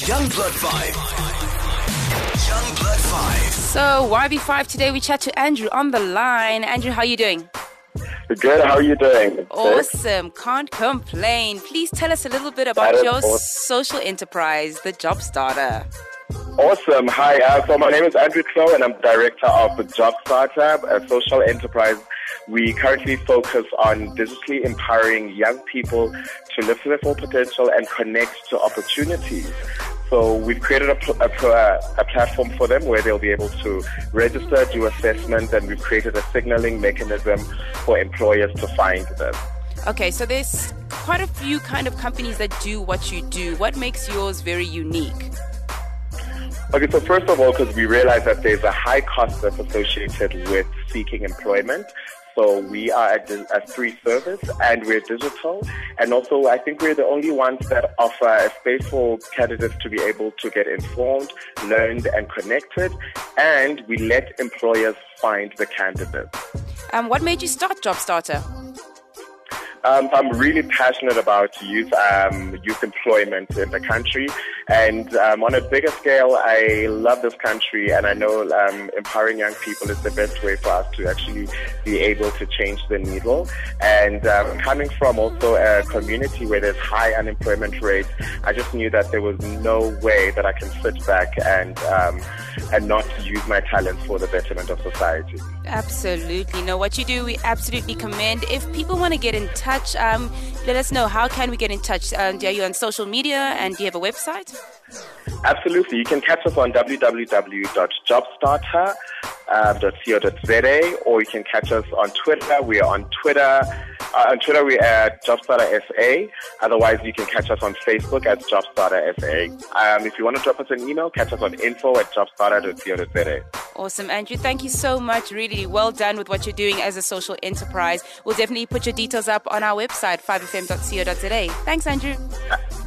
Young Blood 5. Young Blood 5. So, YB5, today we chat to Andrew on the line. Andrew, how are you doing? Good, how are you doing? Awesome, can't complain. Please tell us a little bit about your social enterprise, The Job Starter. Awesome. Hi, so my name is Andrew Klo and I'm director of The Job Starter, a social enterprise. We currently focus on digitally empowering young people to live to their full potential and connect to opportunities. So we've created a platform for them where they'll be able to register, do assessments, and we've created a signaling mechanism for employers to find them. Okay, so there's quite a few kind of companies that do what you do. What makes yours very unique? Okay, so first of all, because we realize that there's a high cost that's associated with seeking employment. So we are a free service and we're digital. And also, I think we're the only ones that offer a space for candidates to be able to get informed, learned, and connected. And we let employers find the candidates. What made you start Job Starter? I'm really passionate about youth employment in the country. And on a bigger scale, I love this country, and I know empowering young people is the best way for us to actually be able to change the needle. And coming from also a community where there's high unemployment rates, I just knew that there was no way that I can sit back and not use my talents for the betterment of society. Absolutely. No, what you do, we absolutely commend. If people want to get in touch, let us know. How can we get in touch? Are you on social media and do you have a website? Absolutely. You can catch us on www.jobstarter.co.za, or you can catch us on Twitter. We are on Twitter. On Twitter, we are at JobStarterSA. Otherwise, you can catch us on Facebook at JobStarterSA. If you want to drop us an email, catch us on info@jobstarter.co.za. Awesome, Andrew. Thank you so much. Really well done with what you're doing as a social enterprise. We'll definitely put your details up on our website, 5fm.co.za. Thanks, Andrew.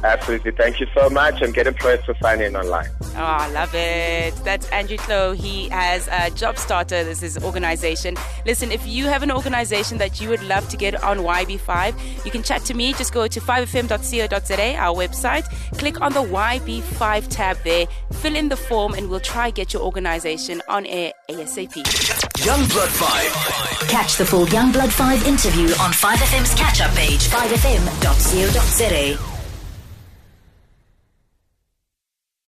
Absolutely. Thank you so much. And get employers to sign in online. Oh, I love it. That's Andrew Klo. He has a Job Starter. This is his organization. Listen, if you have an organization that you would love to get on YB5, you can chat to me. Just go to 5fm.co.za, our website. Click on the YB5 tab there. Fill in the form and we'll try get your organization on air ASAP. Young Blood 5. Catch the full Young Blood 5 interview on 5fm's catch-up page, 5fm.co.za.